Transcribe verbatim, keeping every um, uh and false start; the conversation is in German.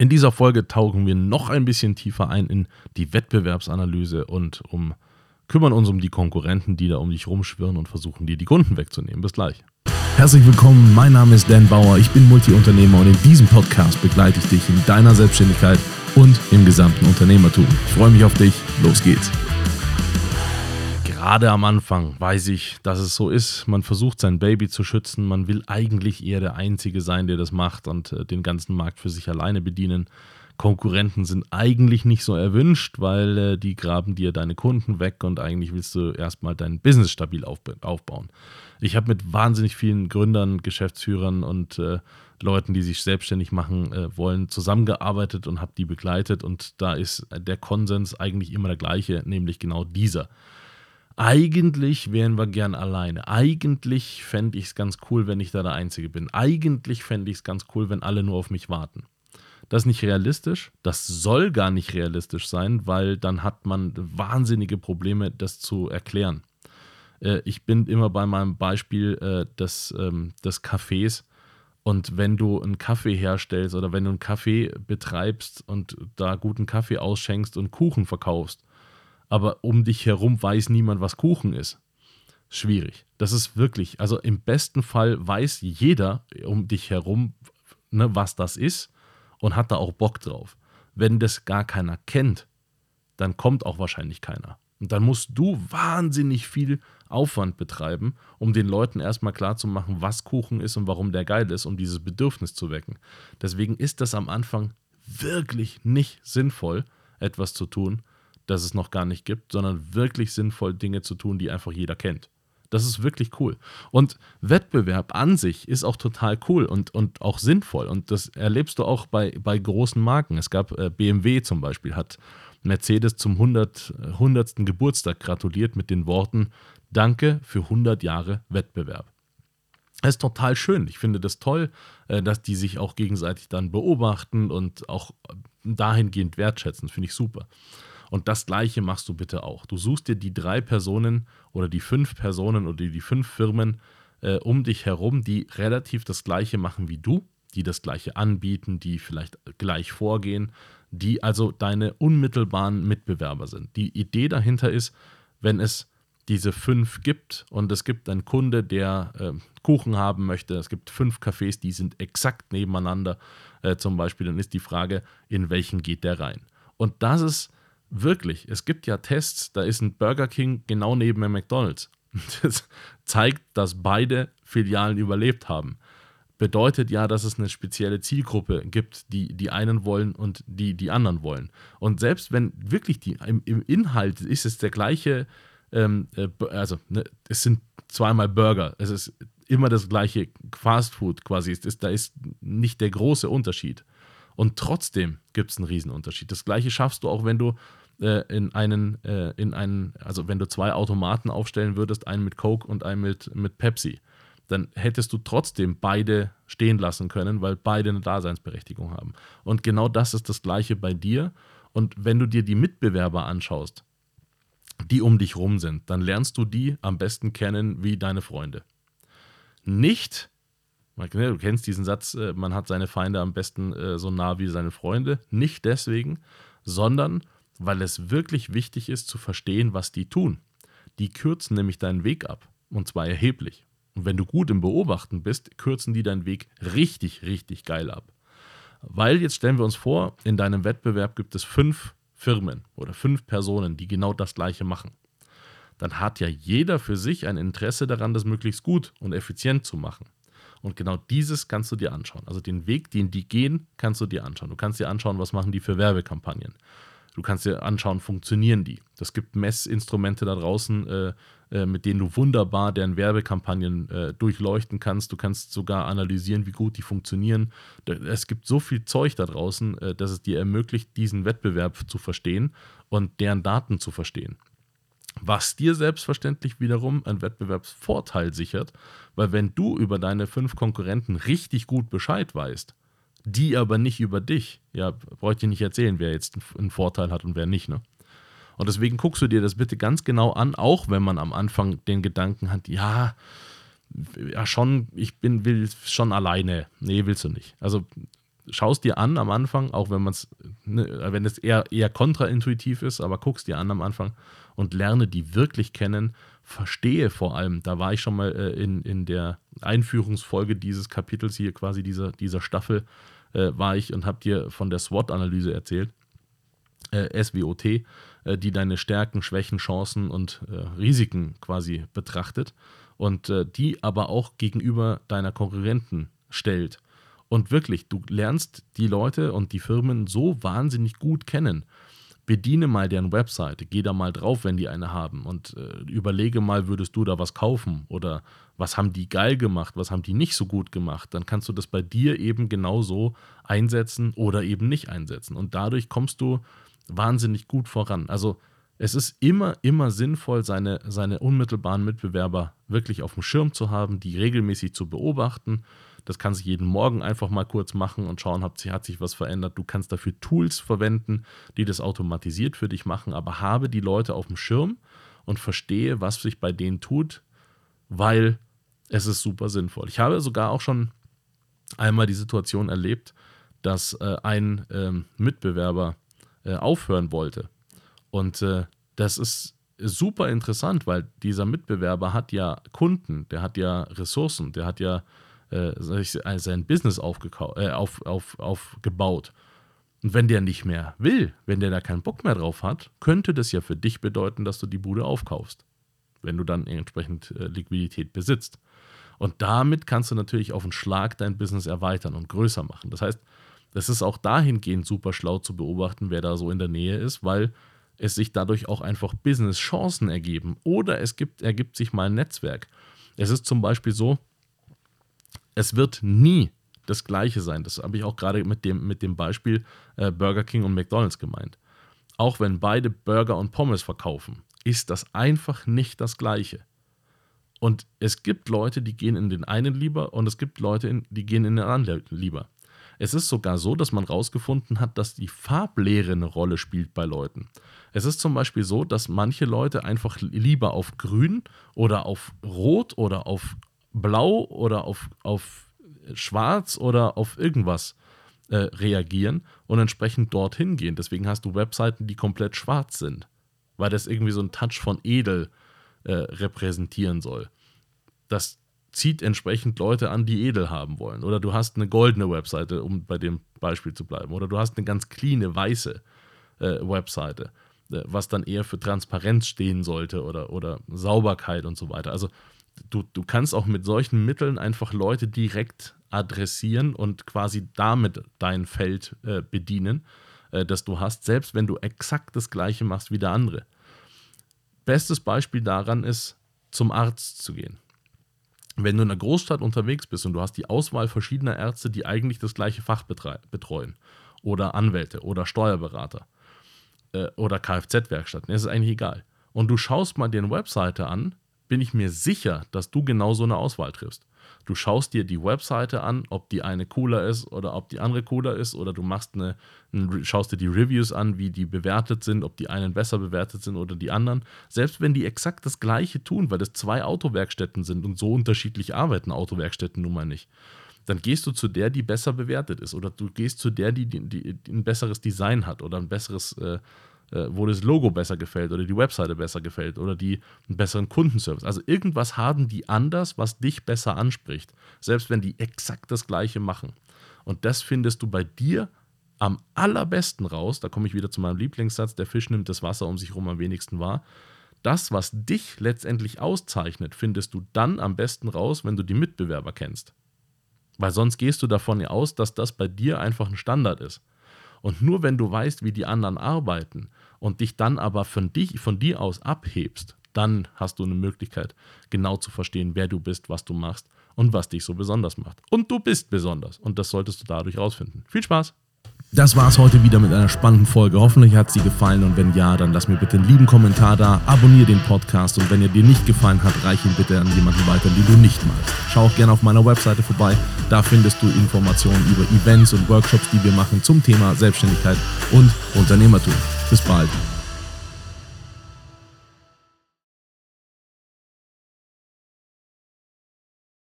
In dieser Folge tauchen wir noch ein bisschen tiefer ein in die Wettbewerbsanalyse und um, kümmern uns um die Konkurrenten, die da um dich rumschwirren und versuchen, dir die Kunden wegzunehmen. Bis gleich. Herzlich willkommen, mein Name ist Dan Bauer, ich bin Multiunternehmer und in diesem Podcast begleite ich dich in deiner Selbstständigkeit und im gesamten Unternehmertum. Ich freue mich auf dich, los geht's. Gerade am Anfang weiß ich, dass es so ist. Man versucht, sein Baby zu schützen. Man will eigentlich eher der Einzige sein, der das macht und den ganzen Markt für sich alleine bedienen. Konkurrenten sind eigentlich nicht so erwünscht, weil die graben dir deine Kunden weg und eigentlich willst du erstmal dein Business stabil aufbauen. Ich habe mit wahnsinnig vielen Gründern, Geschäftsführern und äh, Leuten, die sich selbstständig machen äh, wollen, zusammengearbeitet und habe die begleitet. Und da ist der Konsens eigentlich immer der gleiche, nämlich genau dieser. Eigentlich wären wir gern alleine. Eigentlich fände ich es ganz cool, wenn ich da der Einzige bin. Eigentlich fände ich es ganz cool, wenn alle nur auf mich warten. Das ist nicht realistisch. Das soll gar nicht realistisch sein, weil dann hat man wahnsinnige Probleme, das zu erklären. Äh, ich bin immer bei meinem Beispiel äh, des, ähm, des Cafés. Und wenn du einen Kaffee herstellst oder wenn du einen Kaffee betreibst und da guten Kaffee ausschenkst und Kuchen verkaufst, aber um dich herum weiß niemand, was Kuchen ist. Schwierig. Das ist wirklich, also im besten Fall weiß jeder um dich herum, ne, was das ist und hat da auch Bock drauf. Wenn das gar keiner kennt, dann kommt auch wahrscheinlich keiner. Und dann musst du wahnsinnig viel Aufwand betreiben, um den Leuten erstmal klarzumachen, was Kuchen ist und warum der geil ist, um dieses Bedürfnis zu wecken. Deswegen ist das am Anfang wirklich nicht sinnvoll, etwas zu tun, dass es noch gar nicht gibt, sondern wirklich sinnvoll Dinge zu tun, die einfach jeder kennt. Das ist wirklich cool. Und Wettbewerb an sich ist auch total cool und, und auch sinnvoll. Und das erlebst du auch bei, bei großen Marken. Es gab äh, B M W zum Beispiel, hat Mercedes zum hundertsten Geburtstag gratuliert mit den Worten: Danke für hundert Jahre Wettbewerb. Das ist total schön. Ich finde das toll, äh, dass die sich auch gegenseitig dann beobachten und auch dahingehend wertschätzen. Finde ich super. Und das Gleiche machst du bitte auch. Du suchst dir die drei Personen oder die fünf Personen oder die fünf Firmen äh, um dich herum, die relativ das Gleiche machen wie du, die das Gleiche anbieten, die vielleicht gleich vorgehen, die also deine unmittelbaren Mitbewerber sind. Die Idee dahinter ist, wenn es diese fünf gibt und es gibt einen Kunde, der äh, Kuchen haben möchte, es gibt fünf Cafés, die sind exakt nebeneinander äh, zum Beispiel, dann ist die Frage, in welchen geht der rein? Und das ist wirklich, es gibt ja Tests, da ist ein Burger King genau neben einem McDonalds. Das zeigt, dass beide Filialen überlebt haben. Bedeutet ja, dass es eine spezielle Zielgruppe gibt, die die einen wollen und die die anderen wollen. Und selbst wenn wirklich die, im, im Inhalt ist es der gleiche, ähm, also ne, es sind zweimal Burger, es ist immer das gleiche Fastfood quasi, es ist, da ist nicht der große Unterschied. Und trotzdem gibt es einen Riesenunterschied. Das Gleiche schaffst du auch, wenn du äh, in einen, äh, in einen, also wenn du zwei Automaten aufstellen würdest, einen mit Coke und einen mit, mit Pepsi. Dann hättest du trotzdem beide stehen lassen können, weil beide eine Daseinsberechtigung haben. Und genau das ist das Gleiche bei dir. Und wenn du dir die Mitbewerber anschaust, die um dich rum sind, dann lernst du die am besten kennen wie deine Freunde. Nicht... Du kennst diesen Satz, man hat seine Feinde am besten so nah wie seine Freunde. Nicht deswegen, sondern weil es wirklich wichtig ist, zu verstehen, was die tun. Die kürzen nämlich deinen Weg ab, und zwar erheblich. Und wenn du gut im Beobachten bist, kürzen die deinen Weg richtig, richtig geil ab. Weil jetzt stellen wir uns vor, in deinem Wettbewerb gibt es fünf Firmen oder fünf Personen, die genau das Gleiche machen. Dann hat ja jeder für sich ein Interesse daran, das möglichst gut und effizient zu machen. Und genau dieses kannst du dir anschauen. Also den Weg, den die gehen, kannst du dir anschauen. Du kannst dir anschauen, was machen die für Werbekampagnen. Du kannst dir anschauen, funktionieren die. Es gibt Messinstrumente da draußen, äh, äh, mit denen du wunderbar deren Werbekampagnen äh, durchleuchten kannst. Du kannst sogar analysieren, wie gut die funktionieren. Es gibt so viel Zeug da draußen, äh, dass es dir ermöglicht, diesen Wettbewerb zu verstehen und deren Daten zu verstehen. Was dir selbstverständlich wiederum einen Wettbewerbsvorteil sichert, weil wenn du über deine fünf Konkurrenten richtig gut Bescheid weißt, die aber nicht über dich, ja, bräuchte ich nicht erzählen, wer jetzt einen Vorteil hat und wer nicht, ne? Und deswegen guckst du dir das bitte ganz genau an, auch wenn man am Anfang den Gedanken hat, ja, ja schon, ich bin, will schon alleine. Nee, willst du nicht. Also schaust dir an am Anfang, auch wenn man es, ne, wenn es eher, eher kontraintuitiv ist, aber guckst dir an am Anfang und lerne die wirklich kennen, verstehe vor allem, da war ich schon mal äh, in, in der Einführungsfolge dieses Kapitels hier, quasi dieser, dieser Staffel, äh, war ich und habe dir von der SWOT-Analyse erzählt, äh, S W O T, äh, die deine Stärken, Schwächen, Chancen und äh, Risiken quasi betrachtet und äh, die aber auch gegenüber deiner Konkurrenten stellt. Und wirklich, du lernst die Leute und die Firmen so wahnsinnig gut kennen. Bediene mal deren Webseite, geh da mal drauf, wenn die eine haben und äh, überlege mal, würdest du da was kaufen oder was haben die geil gemacht, was haben die nicht so gut gemacht, dann kannst du das bei dir eben genauso einsetzen oder eben nicht einsetzen und dadurch kommst du wahnsinnig gut voran. Also es ist immer, immer sinnvoll, seine, seine unmittelbaren Mitbewerber wirklich auf dem Schirm zu haben, die regelmäßig zu beobachten. Das kannst du jeden Morgen einfach mal kurz machen und schauen, hat sich, hat sich was verändert. Du kannst dafür Tools verwenden, die das automatisiert für dich machen, aber habe die Leute auf dem Schirm und verstehe, was sich bei denen tut, weil es ist super sinnvoll. Ich habe sogar auch schon einmal die Situation erlebt, dass äh, ein äh, Mitbewerber äh, aufhören wollte. Und äh, das ist super interessant, weil dieser Mitbewerber hat ja Kunden, der hat ja Ressourcen, der hat ja sein Business aufgekau- äh, auf, auf, aufgebaut. Und wenn der nicht mehr will, wenn der da keinen Bock mehr drauf hat, könnte das ja für dich bedeuten, dass du die Bude aufkaufst, wenn du dann entsprechend äh, Liquidität besitzt. Und damit kannst du natürlich auf den Schlag dein Business erweitern und größer machen. Das heißt, das ist auch dahingehend super schlau zu beobachten, wer da so in der Nähe ist, weil es sich dadurch auch einfach Business-Chancen ergeben oder es gibt, ergibt sich mal ein Netzwerk. Es ist zum Beispiel so, es wird nie das Gleiche sein. Das habe ich auch gerade mit dem, mit dem Beispiel äh, Burger King und McDonalds gemeint. Auch wenn beide Burger und Pommes verkaufen, ist das einfach nicht das Gleiche. Und es gibt Leute, die gehen in den einen lieber und es gibt Leute, in, die gehen in den anderen lieber. Es ist sogar so, dass man herausgefunden hat, dass die Farblehre eine Rolle spielt bei Leuten. Es ist zum Beispiel so, dass manche Leute einfach lieber auf Grün oder auf Rot oder auf Blau oder auf, auf Schwarz oder auf irgendwas äh, reagieren und entsprechend dorthin gehen. Deswegen hast du Webseiten, die komplett schwarz sind, weil das irgendwie so einen Touch von edel äh, repräsentieren soll. Das zieht entsprechend Leute an, die edel haben wollen. Oder du hast eine goldene Webseite, um bei dem Beispiel zu bleiben. Oder du hast eine ganz cleane, weiße äh, Webseite, äh, was dann eher für Transparenz stehen sollte oder, oder Sauberkeit und so weiter. Also Du, du kannst auch mit solchen Mitteln einfach Leute direkt adressieren und quasi damit dein Feld äh, bedienen, äh, das du hast, selbst wenn du exakt das Gleiche machst wie der andere. Bestes Beispiel daran ist, zum Arzt zu gehen. Wenn du in einer Großstadt unterwegs bist und du hast die Auswahl verschiedener Ärzte, die eigentlich das gleiche Fach betre- betreuen oder Anwälte oder Steuerberater äh, oder Kfz-Werkstätten, ist es eigentlich egal. Und du schaust mal den Webseite an, bin ich mir sicher, dass du genau so eine Auswahl triffst. Du schaust dir die Webseite an, ob die eine cooler ist oder ob die andere cooler ist oder du machst eine, schaust dir die Reviews an, wie die bewertet sind, ob die einen besser bewertet sind oder die anderen. Selbst wenn die exakt das Gleiche tun, weil das zwei Autowerkstätten sind und so unterschiedlich arbeiten Autowerkstätten nun mal nicht, dann gehst du zu der, die besser bewertet ist oder du gehst zu der, die, die, die ein besseres Design hat oder ein besseres äh, wo das Logo besser gefällt oder die Webseite besser gefällt oder die einen besseren Kundenservice. Also irgendwas haben die anders, was dich besser anspricht, selbst wenn die exakt das Gleiche machen. Und das findest du bei dir am allerbesten raus, da komme ich wieder zu meinem Lieblingssatz, der Fisch nimmt das Wasser um sich rum am wenigsten wahr. Das, was dich letztendlich auszeichnet, findest du dann am besten raus, wenn du die Mitbewerber kennst. Weil sonst gehst du davon aus, dass das bei dir einfach ein Standard ist. Und nur wenn du weißt, wie die anderen arbeiten und dich dann aber von, dich, von dir aus abhebst, dann hast du eine Möglichkeit, genau zu verstehen, wer du bist, was du machst und was dich so besonders macht. Und du bist besonders und das solltest du dadurch rausfinden. Viel Spaß! Das war's heute wieder mit einer spannenden Folge. Hoffentlich hat's dir gefallen und wenn ja, dann lass mir bitte einen lieben Kommentar da, abonniere den Podcast und wenn er dir nicht gefallen hat, reich ihn bitte an jemanden weiter, den du nicht magst. Schau auch gerne auf meiner Webseite vorbei, da findest du Informationen über Events und Workshops, die wir machen zum Thema Selbstständigkeit und Unternehmertum. Bis bald.